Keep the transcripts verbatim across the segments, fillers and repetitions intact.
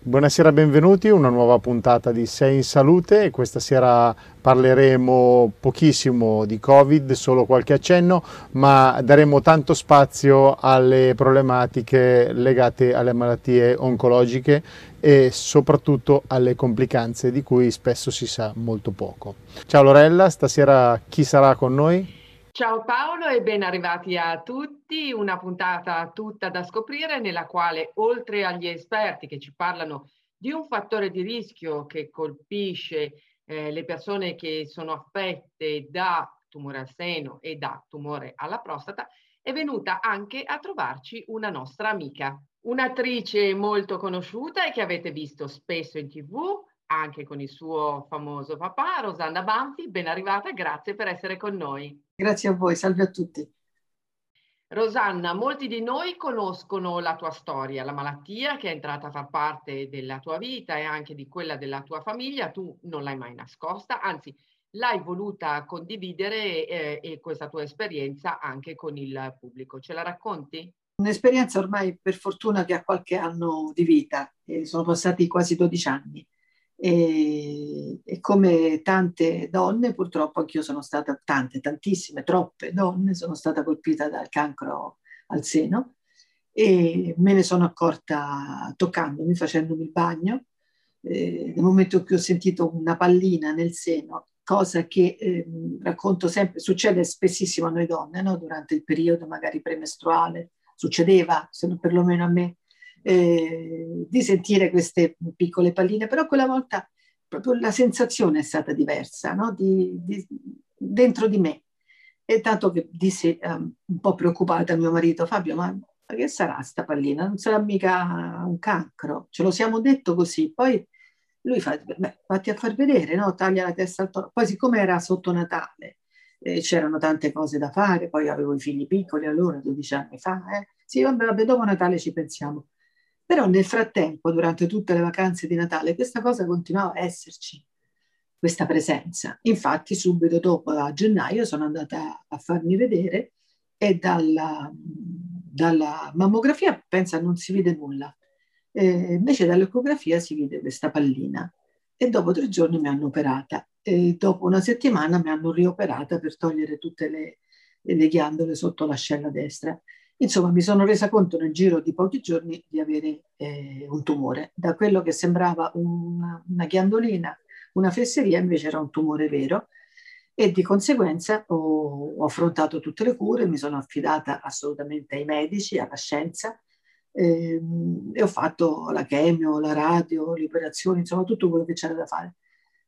Buonasera, benvenuti a una nuova puntata di Sei in Salute e questa sera parleremo pochissimo di Covid, solo qualche accenno, ma daremo tanto spazio alle problematiche legate alle malattie oncologiche e soprattutto alle complicanze di cui spesso si sa molto poco. Ciao Lorella, stasera chi sarà con noi? Ciao Paolo e ben arrivati a tutti, una puntata tutta da scoprire nella quale oltre agli esperti che ci parlano di un fattore di rischio che colpisce eh, le persone che sono affette da tumore al seno e da tumore alla prostata, è venuta anche a trovarci una nostra amica, un'attrice molto conosciuta e che avete visto spesso in tv, anche con il suo famoso papà, Rosanna Banfi. Ben arrivata, grazie per essere con noi. Grazie a voi, salve a tutti. Rosanna, molti di noi conoscono la tua storia, la malattia che è entrata a far parte della tua vita e anche di quella della tua famiglia. Tu non l'hai mai nascosta, anzi l'hai voluta condividere eh, e questa tua esperienza anche con il pubblico. Ce la racconti? Un'esperienza ormai per fortuna che ha qualche anno di vita, eh, sono passati quasi dodici anni. E, e come tante donne, purtroppo anch'io sono stata, tante, tantissime, troppe donne, sono stata colpita dal cancro al seno e me ne sono accorta toccandomi, facendomi il bagno, eh, nel momento in cui ho sentito una pallina nel seno, cosa che eh, racconto sempre, succede spessissimo a noi donne, no? Durante il periodo magari premestruale, succedeva, se non perlomeno a me, Eh, di sentire queste piccole palline, però quella volta proprio la sensazione è stata diversa, no? di, di, dentro di me, e tanto che disse um, un po' preoccupata a mio marito: Fabio, ma, ma che sarà sta pallina? Non sarà mica un cancro? Ce lo siamo detto così. Poi lui fa: beh, vatti a far vedere, no? Taglia la testa al toro. Poi, siccome era sotto Natale, eh, c'erano tante cose da fare, poi avevo i figli piccoli allora, dodici anni fa, eh. Sì, vabbè, vabbè, dopo Natale ci pensiamo. Però nel frattempo, durante tutte le vacanze di Natale, questa cosa continuava a esserci, questa presenza. Infatti subito dopo, a gennaio, sono andata a farmi vedere e dalla, dalla mammografia, pensa, non si vede nulla. Eh, invece dall'ecografia si vede questa pallina. E dopo tre giorni mi hanno operata. E dopo una settimana mi hanno rioperata per togliere tutte le, le ghiandole sotto l'ascella destra. Insomma, mi sono resa conto nel giro di pochi giorni di avere eh, un tumore. Da quello che sembrava una, una ghiandolina, una fesseria, invece era un tumore vero, e di conseguenza ho, ho affrontato tutte le cure, mi sono affidata assolutamente ai medici, alla scienza, ehm, e ho fatto la chemio, la radio, le operazioni, insomma tutto quello che c'era da fare,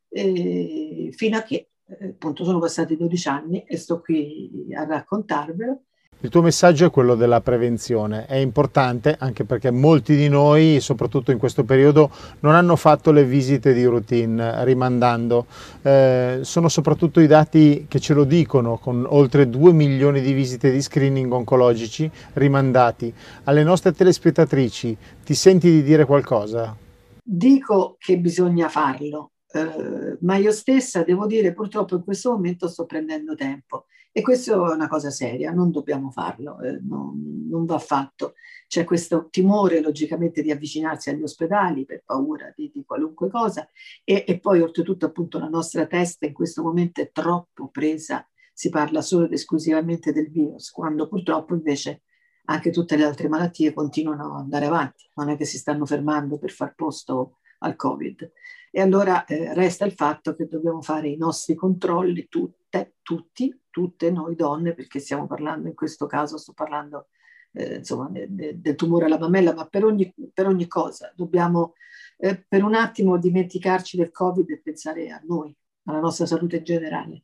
e, fino a che eh, appunto sono passati dodici anni e sto qui a raccontarvelo. Il tuo messaggio è quello della prevenzione, è importante anche perché molti di noi, soprattutto in questo periodo, non hanno fatto le visite di routine, rimandando. Eh, sono soprattutto i dati che ce lo dicono, con oltre due milioni di visite di screening oncologici rimandati. Alle nostre telespettatrici, ti senti di dire qualcosa? Dico che bisogna farlo, eh, ma io stessa devo dire purtroppo in questo momento sto prendendo tempo. E questa è una cosa seria, non dobbiamo farlo, eh, non, non va fatto. C'è questo timore logicamente di avvicinarsi agli ospedali per paura di, di qualunque cosa e, e poi oltretutto appunto la nostra testa in questo momento è troppo presa, si parla solo ed esclusivamente del virus, quando purtroppo invece anche tutte le altre malattie continuano ad andare avanti, non è che si stanno fermando per far posto al Covid. E allora eh, resta il fatto che dobbiamo fare i nostri controlli tutte, tutti, tutte noi donne, perché stiamo parlando in questo caso, sto parlando eh, insomma de, de, del tumore alla mammella, ma per ogni, per ogni cosa dobbiamo eh, per un attimo dimenticarci del Covid e pensare a noi, alla nostra salute in generale.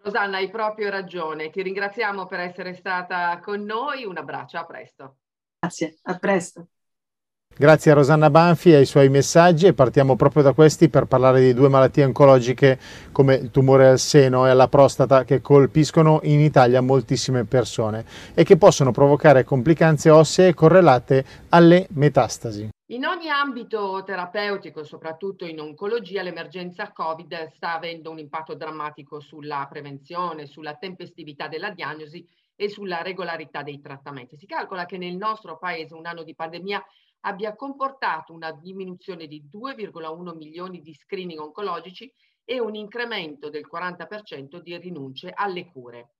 Rosanna, hai proprio ragione, ti ringraziamo per essere stata con noi, un abbraccio, a presto. Grazie, a presto. Grazie a Rosanna Banfi e ai suoi messaggi, e partiamo proprio da questi per parlare di due malattie oncologiche come il tumore al seno e alla prostata che colpiscono in Italia moltissime persone e che possono provocare complicanze ossee correlate alle metastasi. In ogni ambito terapeutico, soprattutto in oncologia, l'emergenza Covid sta avendo un impatto drammatico sulla prevenzione, sulla tempestività della diagnosi e sulla regolarità dei trattamenti. Si calcola che nel nostro paese un anno di pandemia abbia comportato una diminuzione di due virgola uno milioni di screening oncologici e un incremento del quaranta per cento di rinunce alle cure.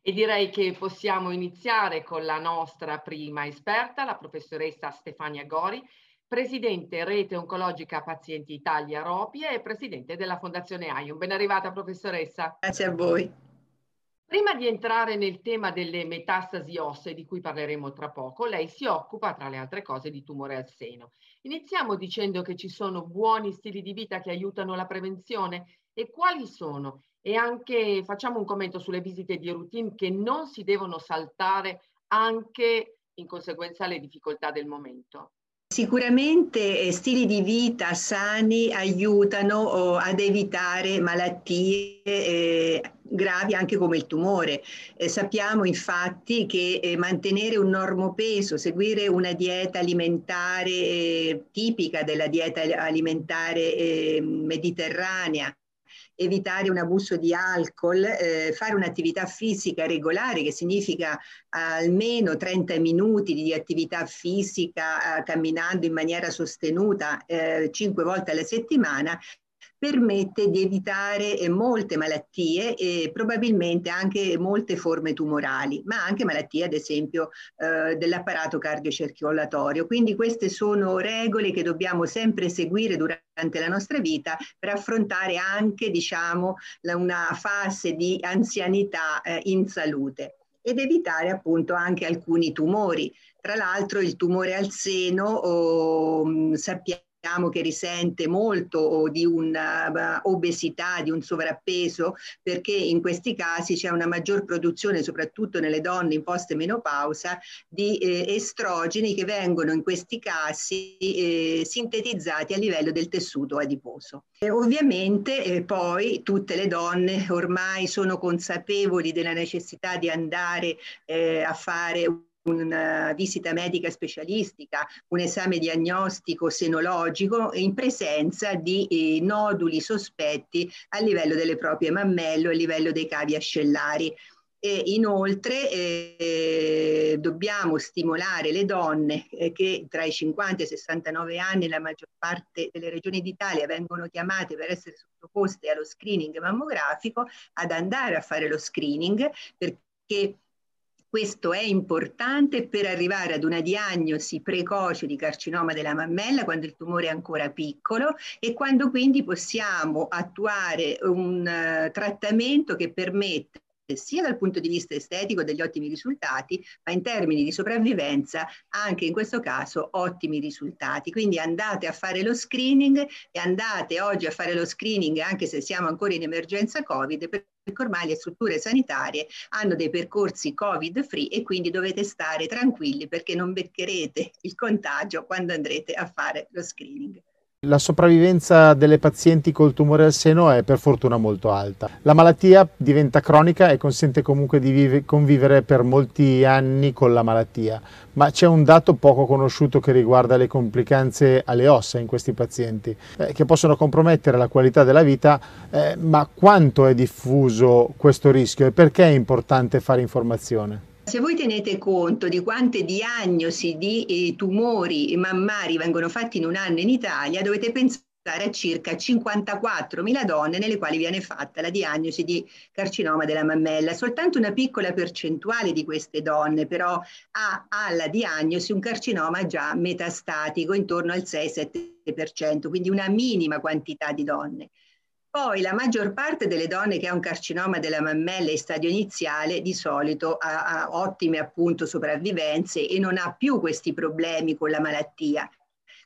E direi che possiamo iniziare con la nostra prima esperta, la professoressa Stefania Gori, presidente Rete Oncologica Pazienti Italia Ropi e presidente della Fondazione A I O M. Ben arrivata, professoressa. Grazie a voi. Prima di entrare nel tema delle metastasi ossee, di cui parleremo tra poco, lei si occupa, tra le altre cose, di tumore al seno. Iniziamo dicendo che ci sono buoni stili di vita che aiutano la prevenzione, e quali sono? E anche facciamo un commento sulle visite di routine che non si devono saltare anche in conseguenza alle difficoltà del momento. Sicuramente stili di vita sani aiutano ad evitare malattie eh, gravi anche come il tumore. Eh, sappiamo infatti che eh, mantenere un normopeso, seguire una dieta alimentare eh, tipica della dieta alimentare eh, mediterranea, evitare un abuso di alcol, eh, fare un'attività fisica regolare, che significa almeno trenta minuti di attività fisica eh, camminando in maniera sostenuta eh, cinque volte alla settimana, permette di evitare eh, molte malattie e probabilmente anche molte forme tumorali, ma anche malattie ad esempio eh, dell'apparato cardiocircolatorio. Quindi queste sono regole che dobbiamo sempre seguire durante la nostra vita per affrontare anche, diciamo, la, una fase di anzianità eh, in salute, ed evitare appunto anche alcuni tumori. Tra l'altro il tumore al seno oh, sappiamo che risente molto di un'obesità, di un sovrappeso, perché in questi casi c'è una maggior produzione, soprattutto nelle donne in post-menopausa, di eh, estrogeni che vengono in questi casi eh, sintetizzati a livello del tessuto adiposo. E ovviamente eh, poi tutte le donne ormai sono consapevoli della necessità di andare eh, a fare un una visita medica specialistica, un esame diagnostico senologico in presenza di noduli sospetti a livello delle proprie mammelle, a livello dei cavi ascellari. E inoltre eh, dobbiamo stimolare le donne eh, che tra i cinquanta e i sessantanove anni nella maggior parte delle regioni d'Italia vengono chiamate per essere sottoposte allo screening mammografico, ad andare a fare lo screening, perché questo è importante per arrivare ad una diagnosi precoce di carcinoma della mammella quando il tumore è ancora piccolo, e quando quindi possiamo attuare un uh, trattamento che permette sia dal punto di vista estetico degli ottimi risultati, ma in termini di sopravvivenza anche in questo caso ottimi risultati. Quindi andate a fare lo screening, e andate oggi a fare lo screening anche se siamo ancora in emergenza Covid, perché ormai le strutture sanitarie hanno dei percorsi Covid free, e quindi dovete stare tranquilli perché non beccherete il contagio quando andrete a fare lo screening. La sopravvivenza delle pazienti col tumore al seno è per fortuna molto alta. La malattia diventa cronica e consente comunque di convivere per molti anni con la malattia, ma c'è un dato poco conosciuto che riguarda le complicanze alle ossa in questi pazienti, eh, che possono compromettere la qualità della vita, eh, ma quanto è diffuso questo rischio e perché è importante fare informazione? Se voi tenete conto di quante diagnosi di eh, tumori mammari vengono fatti in un anno in Italia, dovete pensare a circa cinquantaquattromila donne nelle quali viene fatta la diagnosi di carcinoma della mammella. Soltanto una piccola percentuale di queste donne però ha alla diagnosi un carcinoma già metastatico, intorno al sei sette per cento, quindi una minima quantità di donne. Poi la maggior parte delle donne che ha un carcinoma della mammella in stadio iniziale di solito ha, ha ottime appunto sopravvivenze e non ha più questi problemi con la malattia.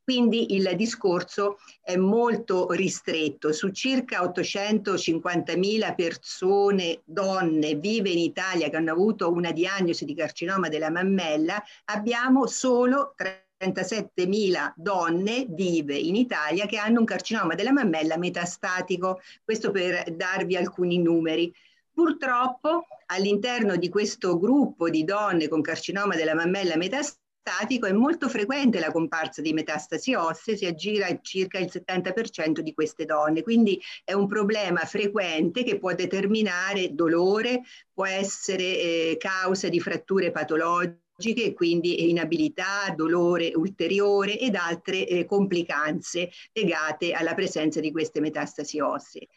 Quindi il discorso è molto ristretto. Su circa ottocentocinquantamila persone, donne vive in Italia che hanno avuto una diagnosi di carcinoma della mammella, abbiamo solo trentasettemila donne vive in Italia che hanno un carcinoma della mammella metastatico, questo per darvi alcuni numeri. Purtroppo all'interno di questo gruppo di donne con carcinoma della mammella metastatico è molto frequente la comparsa di metastasi ossee, si aggira circa il settanta per cento di queste donne, quindi è un problema frequente che può determinare dolore, può essere eh, causa di fratture patologiche, e quindi inabilità, dolore ulteriore ed altre eh, complicanze legate alla presenza di queste metastasi ossee.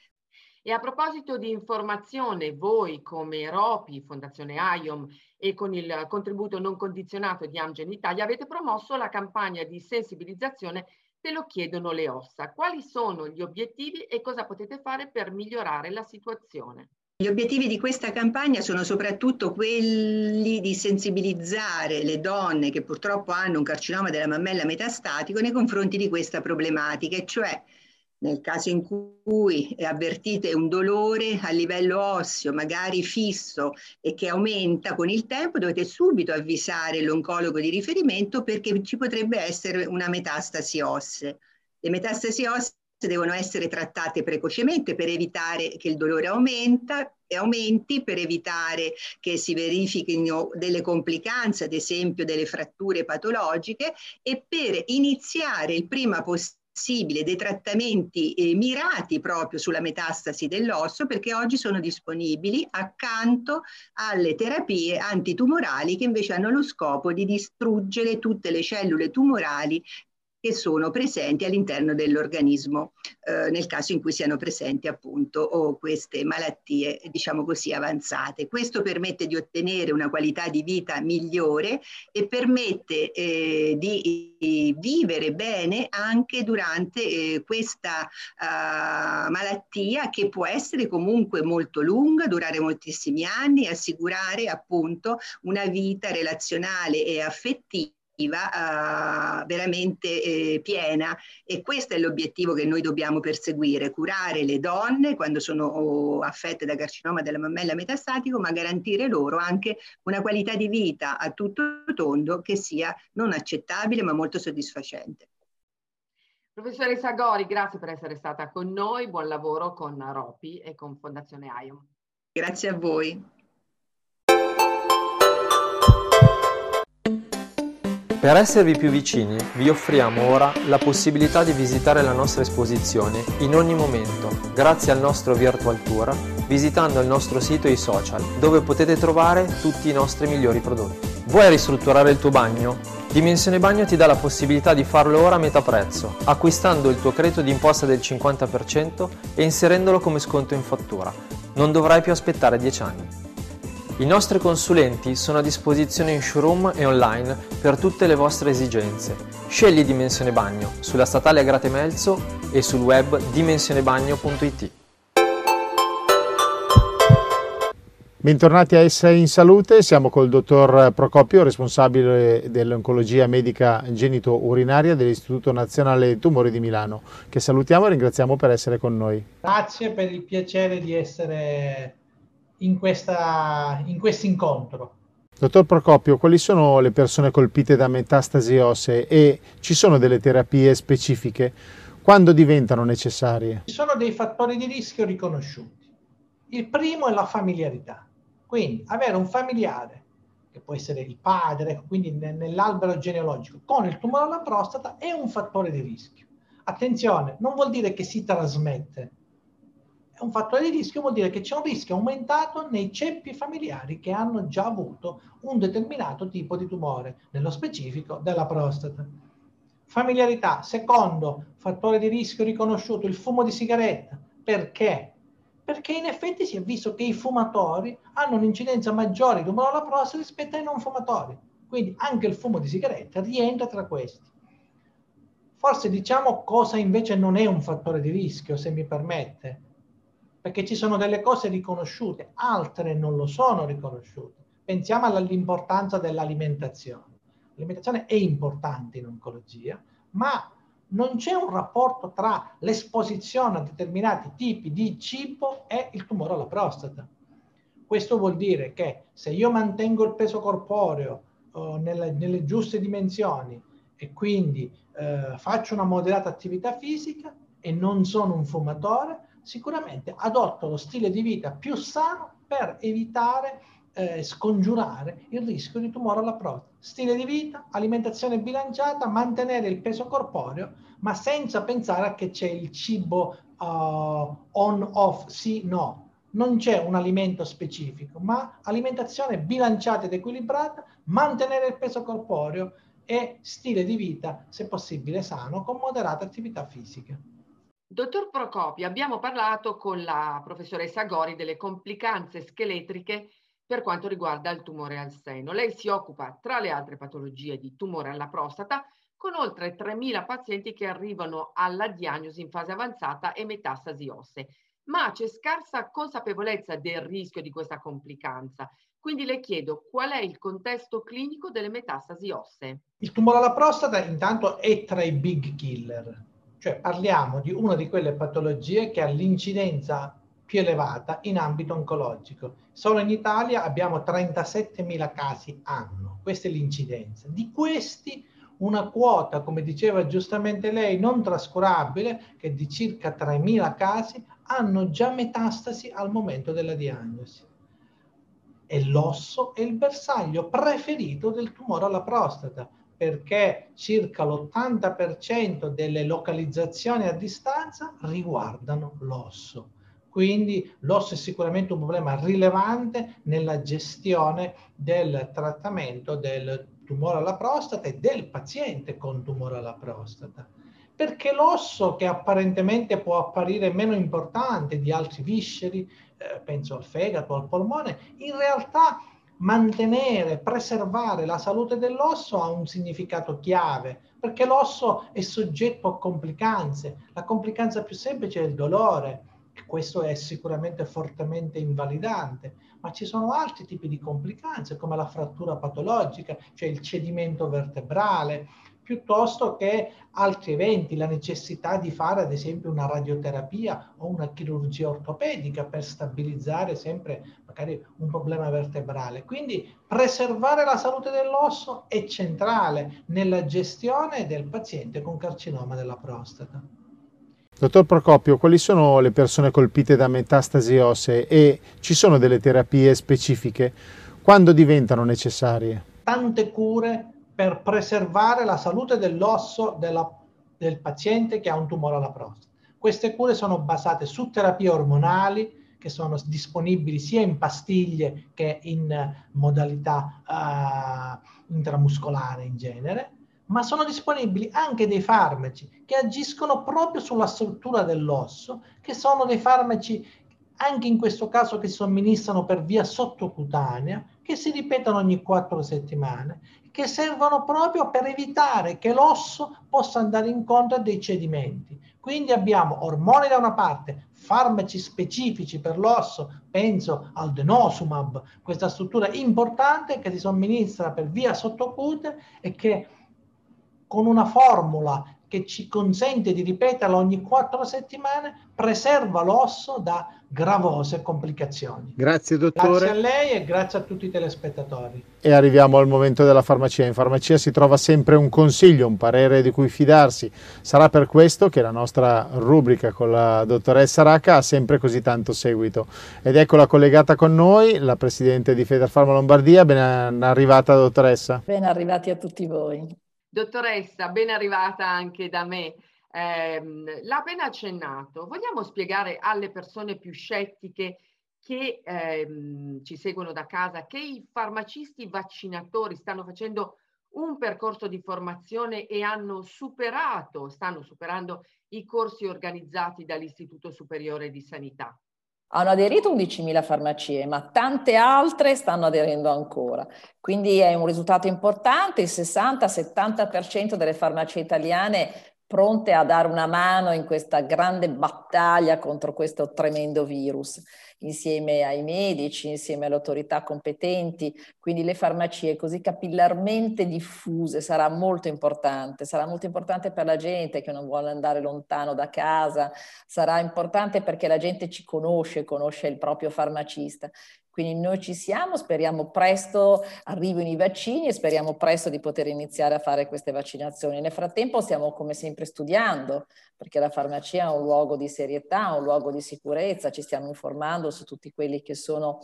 E a proposito di informazione, voi come Ropi, Fondazione AIOM e con il contributo non condizionato di Amgen Italia avete promosso la campagna di sensibilizzazione Te lo chiedono le ossa. Quali sono gli obiettivi e cosa potete fare per migliorare la situazione? Gli obiettivi di questa campagna sono soprattutto quelli di sensibilizzare le donne che purtroppo hanno un carcinoma della mammella metastatico nei confronti di questa problematica, e cioè nel caso in cui avvertite un dolore a livello osseo, magari fisso, e che aumenta con il tempo, dovete subito avvisare l'oncologo di riferimento perché ci potrebbe essere una metastasi ossea. Le metastasi ossee devono essere trattate precocemente per evitare che il dolore aumenta, e aumenti, per evitare che si verifichino delle complicanze, ad esempio delle fratture patologiche, e per iniziare il prima possibile dei trattamenti eh, mirati proprio sulla metastasi dell'osso, perché oggi sono disponibili accanto alle terapie antitumorali che invece hanno lo scopo di distruggere tutte le cellule tumorali che sono presenti all'interno dell'organismo, eh, nel caso in cui siano presenti appunto o queste malattie, diciamo così, avanzate. Questo permette di ottenere una qualità di vita migliore e permette eh, di, di vivere bene anche durante eh, questa uh, malattia, che può essere comunque molto lunga, durare moltissimi anni, e assicurare appunto una vita relazionale e affettiva Uh, veramente eh, piena. E questo è l'obiettivo che noi dobbiamo perseguire: curare le donne quando sono affette da carcinoma della mammella metastatico, ma garantire loro anche una qualità di vita a tutto tondo che sia non accettabile ma molto soddisfacente. Professoressa Gori, grazie per essere stata con noi, buon lavoro con Ropi e con Fondazione AIOM. Grazie a voi. Per esservi più vicini, vi offriamo ora la possibilità di visitare la nostra esposizione in ogni momento, grazie al nostro Virtual Tour, visitando il nostro sito e i social, dove potete trovare tutti i nostri migliori prodotti. Vuoi ristrutturare il tuo bagno? Dimensione Bagno ti dà la possibilità di farlo ora a metà prezzo, acquistando il tuo credito d'imposta del cinquanta per cento e inserendolo come sconto in fattura. Non dovrai più aspettare dieci anni. I nostri consulenti sono a disposizione in showroom e online per tutte le vostre esigenze. Scegli Dimensione Bagno sulla statale Agrate Melzo e sul web dimensione bagno punto it. Bentornati a Essere in Salute, siamo col dottor Procopio, responsabile dell'oncologia medica genito-urinaria dell'Istituto Nazionale Tumori di Milano, che salutiamo e ringraziamo per essere con noi. Grazie per il piacere di essere in questa, in questo incontro. Dottor Procopio, quali sono le persone colpite da metastasi ossee e ci sono delle terapie specifiche? Quando diventano necessarie? Ci sono dei fattori di rischio riconosciuti. Il primo è la familiarità, quindi avere un familiare, che può essere il padre, quindi nell'albero genealogico, con il tumore alla prostata è un fattore di rischio. Attenzione, non vuol dire che si trasmette. Un fattore di rischio vuol dire che c'è un rischio aumentato nei ceppi familiari che hanno già avuto un determinato tipo di tumore, nello specifico della prostata. Familiarità. Secondo fattore di rischio riconosciuto, il fumo di sigaretta. Perché? Perché in effetti si è visto che i fumatori hanno un'incidenza maggiore di tumore alla prostata rispetto ai non fumatori. Quindi anche il fumo di sigaretta rientra tra questi. Forse diciamo cosa invece non è un fattore di rischio, se mi permette, perché ci sono delle cose riconosciute, altre non lo sono riconosciute. Pensiamo all'importanza dell'alimentazione. L'alimentazione è importante in oncologia, ma non c'è un rapporto tra l'esposizione a determinati tipi di cibo e il tumore alla prostata. Questo vuol dire che se io mantengo il peso corporeo eh, nelle, nelle giuste dimensioni e quindi eh, faccio una moderata attività fisica e non sono un fumatore, sicuramente adotto lo stile di vita più sano per evitare e eh, scongiurare il rischio di tumore alla prostata. Stile di vita, alimentazione bilanciata, mantenere il peso corporeo, ma senza pensare a che c'è il cibo uh, on, off, sì, no. Non c'è un alimento specifico, ma alimentazione bilanciata ed equilibrata, mantenere il peso corporeo e stile di vita, se possibile, sano, con moderata attività fisica. Dottor Procopio, abbiamo parlato con la professoressa Gori delle complicanze scheletriche per quanto riguarda il tumore al seno. Lei si occupa, tra le altre patologie, di tumore alla prostata, con oltre tremila pazienti che arrivano alla diagnosi in fase avanzata e metastasi ossee. Ma c'è scarsa consapevolezza del rischio di questa complicanza. Quindi le chiedo qual è il contesto clinico delle metastasi ossee. Il tumore alla prostata intanto è tra i big killer, cioè parliamo di una di quelle patologie che ha l'incidenza più elevata in ambito oncologico. Solo in Italia abbiamo trentasettemila casi anno, questa è l'incidenza. Di questi una quota, come diceva giustamente lei, non trascurabile, che di circa tremila casi, hanno già metastasi al momento della diagnosi. E l'osso è il bersaglio preferito del tumore alla prostata, perché circa l'ottanta per cento delle localizzazioni a distanza riguardano l'osso. Quindi l'osso è sicuramente un problema rilevante nella gestione del trattamento del tumore alla prostata e del paziente con tumore alla prostata. Perché l'osso, che apparentemente può apparire meno importante di altri visceri, eh, penso al fegato, al polmone, in realtà mantenere, preservare la salute dell'osso ha un significato chiave, perché l'osso è soggetto a complicanze. La complicanza più semplice è il dolore, e questo è sicuramente fortemente invalidante, ma ci sono altri tipi di complicanze, come la frattura patologica, cioè il cedimento vertebrale, piuttosto che altri eventi, la necessità di fare ad esempio una radioterapia o una chirurgia ortopedica per stabilizzare sempre magari un problema vertebrale. Quindi preservare la salute dell'osso è centrale nella gestione del paziente con carcinoma della prostata. Dottor Procopio, quali sono le persone colpite da metastasi ossee e ci sono delle terapie specifiche? Quando diventano necessarie? Tante cure per preservare la salute dell'osso della, del paziente che ha un tumore alla prostata. Queste cure sono basate su terapie ormonali che sono disponibili sia in pastiglie che in modalità uh, intramuscolare in genere, ma sono disponibili anche dei farmaci che agiscono proprio sulla struttura dell'osso, che sono dei farmaci anche in questo caso che si somministrano per via sottocutanea, che si ripetono ogni quattro settimane, che servono proprio per evitare che l'osso possa andare incontro a dei cedimenti. Quindi abbiamo ormoni da una parte, farmaci specifici per l'osso, penso al denosumab, questa struttura importante che si somministra per via sottocutee e che con una formula che ci consente di ripeterla ogni quattro settimane preserva l'osso da gravose complicazioni. Grazie dottore. Grazie a lei e grazie a tutti i telespettatori. E arriviamo al momento della farmacia. In farmacia si trova sempre un consiglio, un parere di cui fidarsi. Sarà per questo che la nostra rubrica con la dottoressa Racca ha sempre così tanto seguito. Ed eccola collegata con noi, la presidente di Federfarma Lombardia. Ben arrivata dottoressa. Ben arrivati a tutti voi. Dottoressa, ben arrivata anche da me. Eh, l'ha appena accennato. Vogliamo spiegare alle persone più scettiche che ehm, ci seguono da casa che i farmacisti vaccinatori stanno facendo un percorso di formazione e hanno superato, stanno superando i corsi organizzati dall'Istituto Superiore di Sanità? Hanno aderito undicimila farmacie, ma tante altre stanno aderendo ancora. Quindi è un risultato importante, il sessanta settanta per cento delle farmacie italiane pronte a dare una mano in questa grande battaglia contro questo tremendo virus, insieme ai medici, insieme alle autorità competenti. Quindi le farmacie così capillarmente diffuse sarà molto importante, sarà molto importante per la gente che non vuole andare lontano da casa, sarà importante perché la gente ci conosce, conosce il proprio farmacista. Quindi noi ci siamo, speriamo presto arrivino i vaccini e speriamo presto di poter iniziare a fare queste vaccinazioni. Nel frattempo stiamo come sempre studiando, perché la farmacia è un luogo di serietà, un luogo di sicurezza, ci stiamo informando su tutti quelli che sono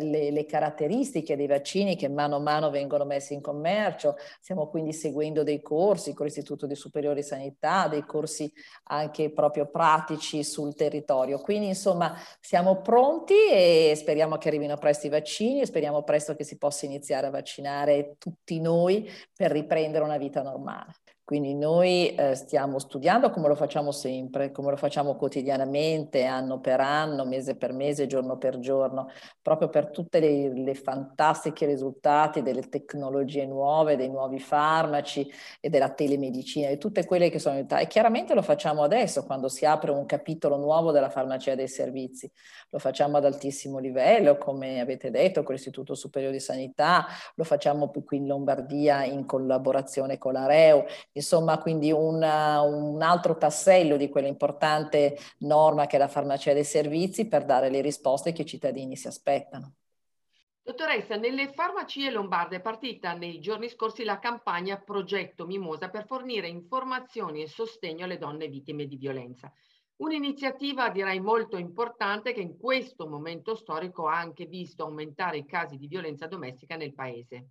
le, le caratteristiche dei vaccini che mano a mano vengono messi in commercio. Stiamo quindi seguendo dei corsi con l'Istituto di Superiore Sanità, dei corsi anche proprio pratici sul territorio. Quindi insomma siamo pronti e speriamo che arrivino presto i vaccini e speriamo presto che si possa iniziare a vaccinare tutti noi per riprendere una vita normale. Quindi noi eh, stiamo studiando come lo facciamo sempre, come lo facciamo quotidianamente, anno per anno, mese per mese, giorno per giorno, proprio per tutte le, le fantastiche risultati delle tecnologie nuove, dei nuovi farmaci e della telemedicina e tutte quelle che sono in Italia. E chiaramente lo facciamo adesso, quando si apre un capitolo nuovo della farmacia dei servizi. Lo facciamo ad altissimo livello, come avete detto, con l'Istituto Superiore di Sanità, lo facciamo qui in Lombardia in collaborazione con la R E U. Insomma, quindi una, un altro tassello di quell'importante norma che è la farmacia dei servizi per dare le risposte che i cittadini si aspettano. Dottoressa, nelle farmacie lombarde è partita nei giorni scorsi la campagna Progetto Mimosa per fornire informazioni e sostegno alle donne vittime di violenza. Un'iniziativa direi molto importante che in questo momento storico ha anche visto aumentare i casi di violenza domestica nel Paese.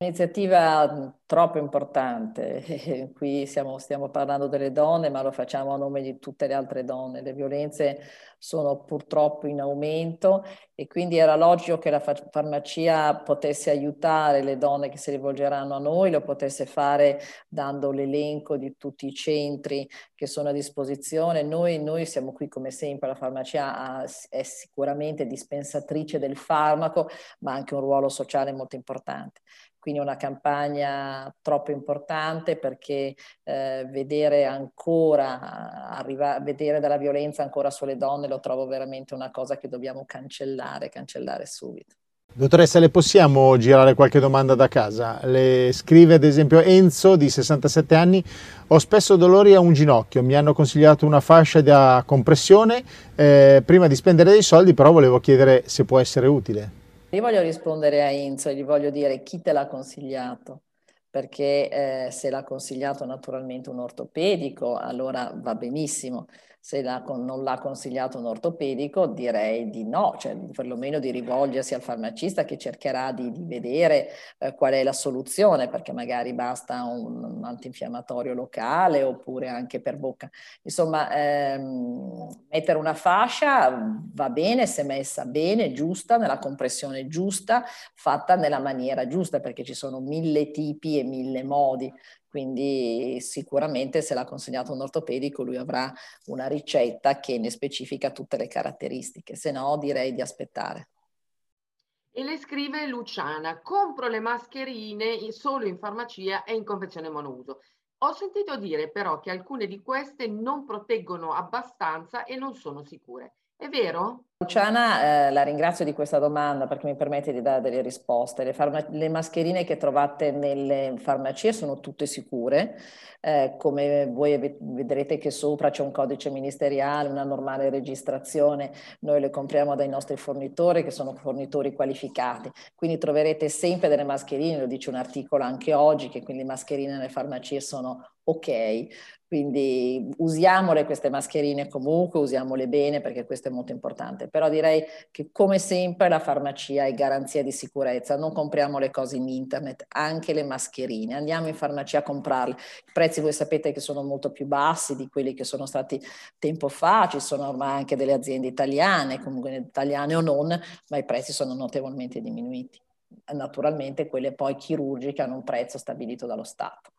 Un'iniziativa troppo importante, qui siamo, stiamo parlando delle donne ma lo facciamo a nome di tutte le altre donne, le violenze sono purtroppo in aumento e quindi era logico che la farmacia potesse aiutare le donne che si rivolgeranno a noi, lo potesse fare dando l'elenco di tutti i centri che sono a disposizione. Noi, noi siamo qui come sempre, la farmacia è sicuramente dispensatrice del farmaco ma ha anche un ruolo sociale molto importante. Quindi una campagna troppo importante perché eh, vedere ancora, arriva, vedere della violenza ancora sulle donne lo trovo veramente una cosa che dobbiamo cancellare, cancellare subito. Dottoressa, le possiamo girare qualche domanda da casa? Le scrive ad esempio Enzo di sessantasette anni, ho spesso dolori a un ginocchio, mi hanno consigliato una fascia da compressione, eh, prima di spendere dei soldi però volevo chiedere se può essere utile. Io voglio rispondere a Enzo e gli voglio dire chi te l'ha consigliato, perché eh, se l'ha consigliato naturalmente un ortopedico allora va benissimo, se la, non l'ha consigliato un ortopedico direi di no, cioè perlomeno di rivolgersi al farmacista che cercherà di, di vedere eh, qual è la soluzione, perché magari basta un, un antinfiammatorio locale oppure anche per bocca. Insomma ehm, mettere una fascia va bene se messa bene, giusta, nella compressione giusta, fatta nella maniera giusta, perché ci sono mille tipi e mille modi. Quindi sicuramente se l'ha consegnato un ortopedico lui avrà una ricetta che ne specifica tutte le caratteristiche, se no direi di aspettare. E le scrive Luciana, compro le mascherine solo in farmacia e in confezione monouso. Ho sentito dire però che alcune di queste non proteggono abbastanza e non sono sicure. È vero? Luciana, eh, la ringrazio di questa domanda perché mi permette di dare delle risposte. Le, le mascherine che trovate nelle farmacie sono tutte sicure, eh, come voi vedrete che sopra c'è un codice ministeriale, una normale registrazione, noi le compriamo dai nostri fornitori che sono fornitori qualificati, quindi troverete sempre delle mascherine, lo dice un articolo anche oggi, che quindi le mascherine nelle farmacie sono ok. Quindi usiamole queste mascherine comunque, usiamole bene perché questo è molto importante. Però direi che come sempre la farmacia è garanzia di sicurezza, non compriamo le cose in internet, anche le mascherine, andiamo in farmacia a comprarle. I prezzi voi sapete che sono molto più bassi di quelli che sono stati tempo fa, ci sono ormai anche delle aziende italiane, comunque italiane o non, ma i prezzi sono notevolmente diminuiti. Naturalmente quelle poi chirurgiche hanno un prezzo stabilito dallo Stato.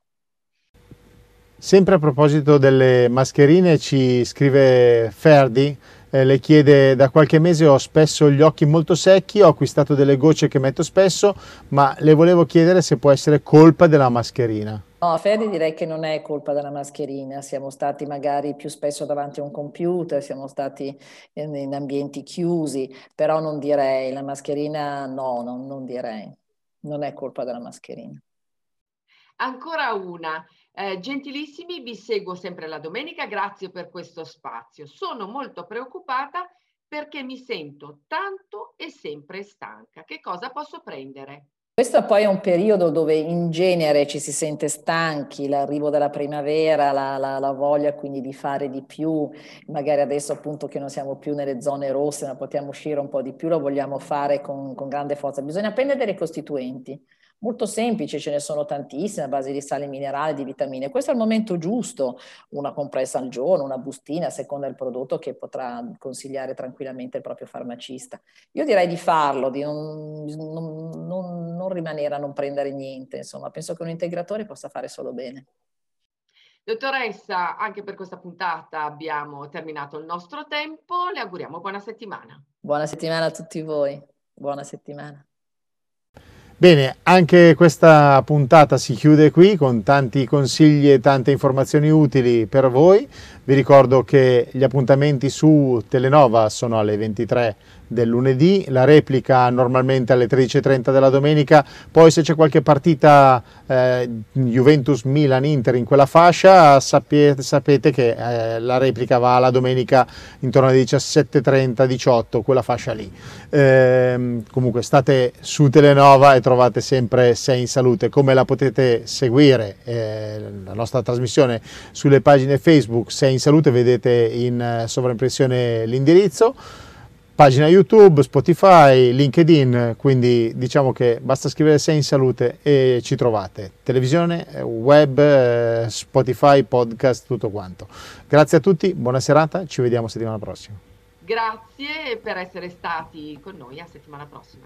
Sempre a proposito delle mascherine ci scrive Ferdi, eh, le chiede da qualche mese ho spesso gli occhi molto secchi, ho acquistato delle gocce che metto spesso, ma le volevo chiedere se può essere colpa della mascherina. No, Ferdi, direi che non è colpa della mascherina, siamo stati magari più spesso davanti a un computer, siamo stati in, in ambienti chiusi, però non direi, la mascherina no, no, non direi, non è colpa della mascherina. Ancora una. Eh, gentilissimi, vi seguo sempre la domenica, grazie per questo spazio. Sono molto preoccupata perché mi sento tanto e sempre stanca. Che cosa posso prendere? Questo poi è un periodo dove in genere ci si sente stanchi, l'arrivo della primavera, la, la, la voglia quindi di fare di più, magari adesso appunto che non siamo più nelle zone rosse ma possiamo uscire un po' di più, lo vogliamo fare con, con grande forza. Bisogna prendere dei costituenti, molto semplici, ce ne sono tantissime, a base di sali minerali, di vitamine. Questo è il momento giusto, una compressa al giorno, una bustina, a seconda del prodotto che potrà consigliare tranquillamente il proprio farmacista. Io direi di farlo, di non, non, non, non rimanere a non prendere niente, insomma, penso che un integratore possa fare solo bene. Dottoressa, anche per questa puntata abbiamo terminato il nostro tempo, le auguriamo buona settimana. Buona settimana a tutti voi, buona settimana. Bene, anche questa puntata si chiude qui con tanti consigli e tante informazioni utili per voi. Vi ricordo che gli appuntamenti su Telenova sono alle ventitré del lunedì, la replica normalmente alle tredici e trenta della domenica, poi se c'è qualche partita eh, Juventus-Milan-Inter in quella fascia sapete, sapete che eh, la replica va alla domenica intorno alle diciassette e trenta diciotto, quella fascia lì. Eh, comunque state su Telenova e trovate sempre Sei in Salute. Come la potete seguire? Eh, la nostra trasmissione sulle pagine Facebook Sei in Salute, vedete in sovraimpressione l'indirizzo, pagina YouTube, Spotify, LinkedIn, quindi diciamo che basta scrivere Sei in Salute e ci trovate, televisione, web, Spotify, podcast, tutto quanto. Grazie a tutti, buona serata, ci vediamo settimana prossima. Grazie per essere stati con noi, a settimana prossima.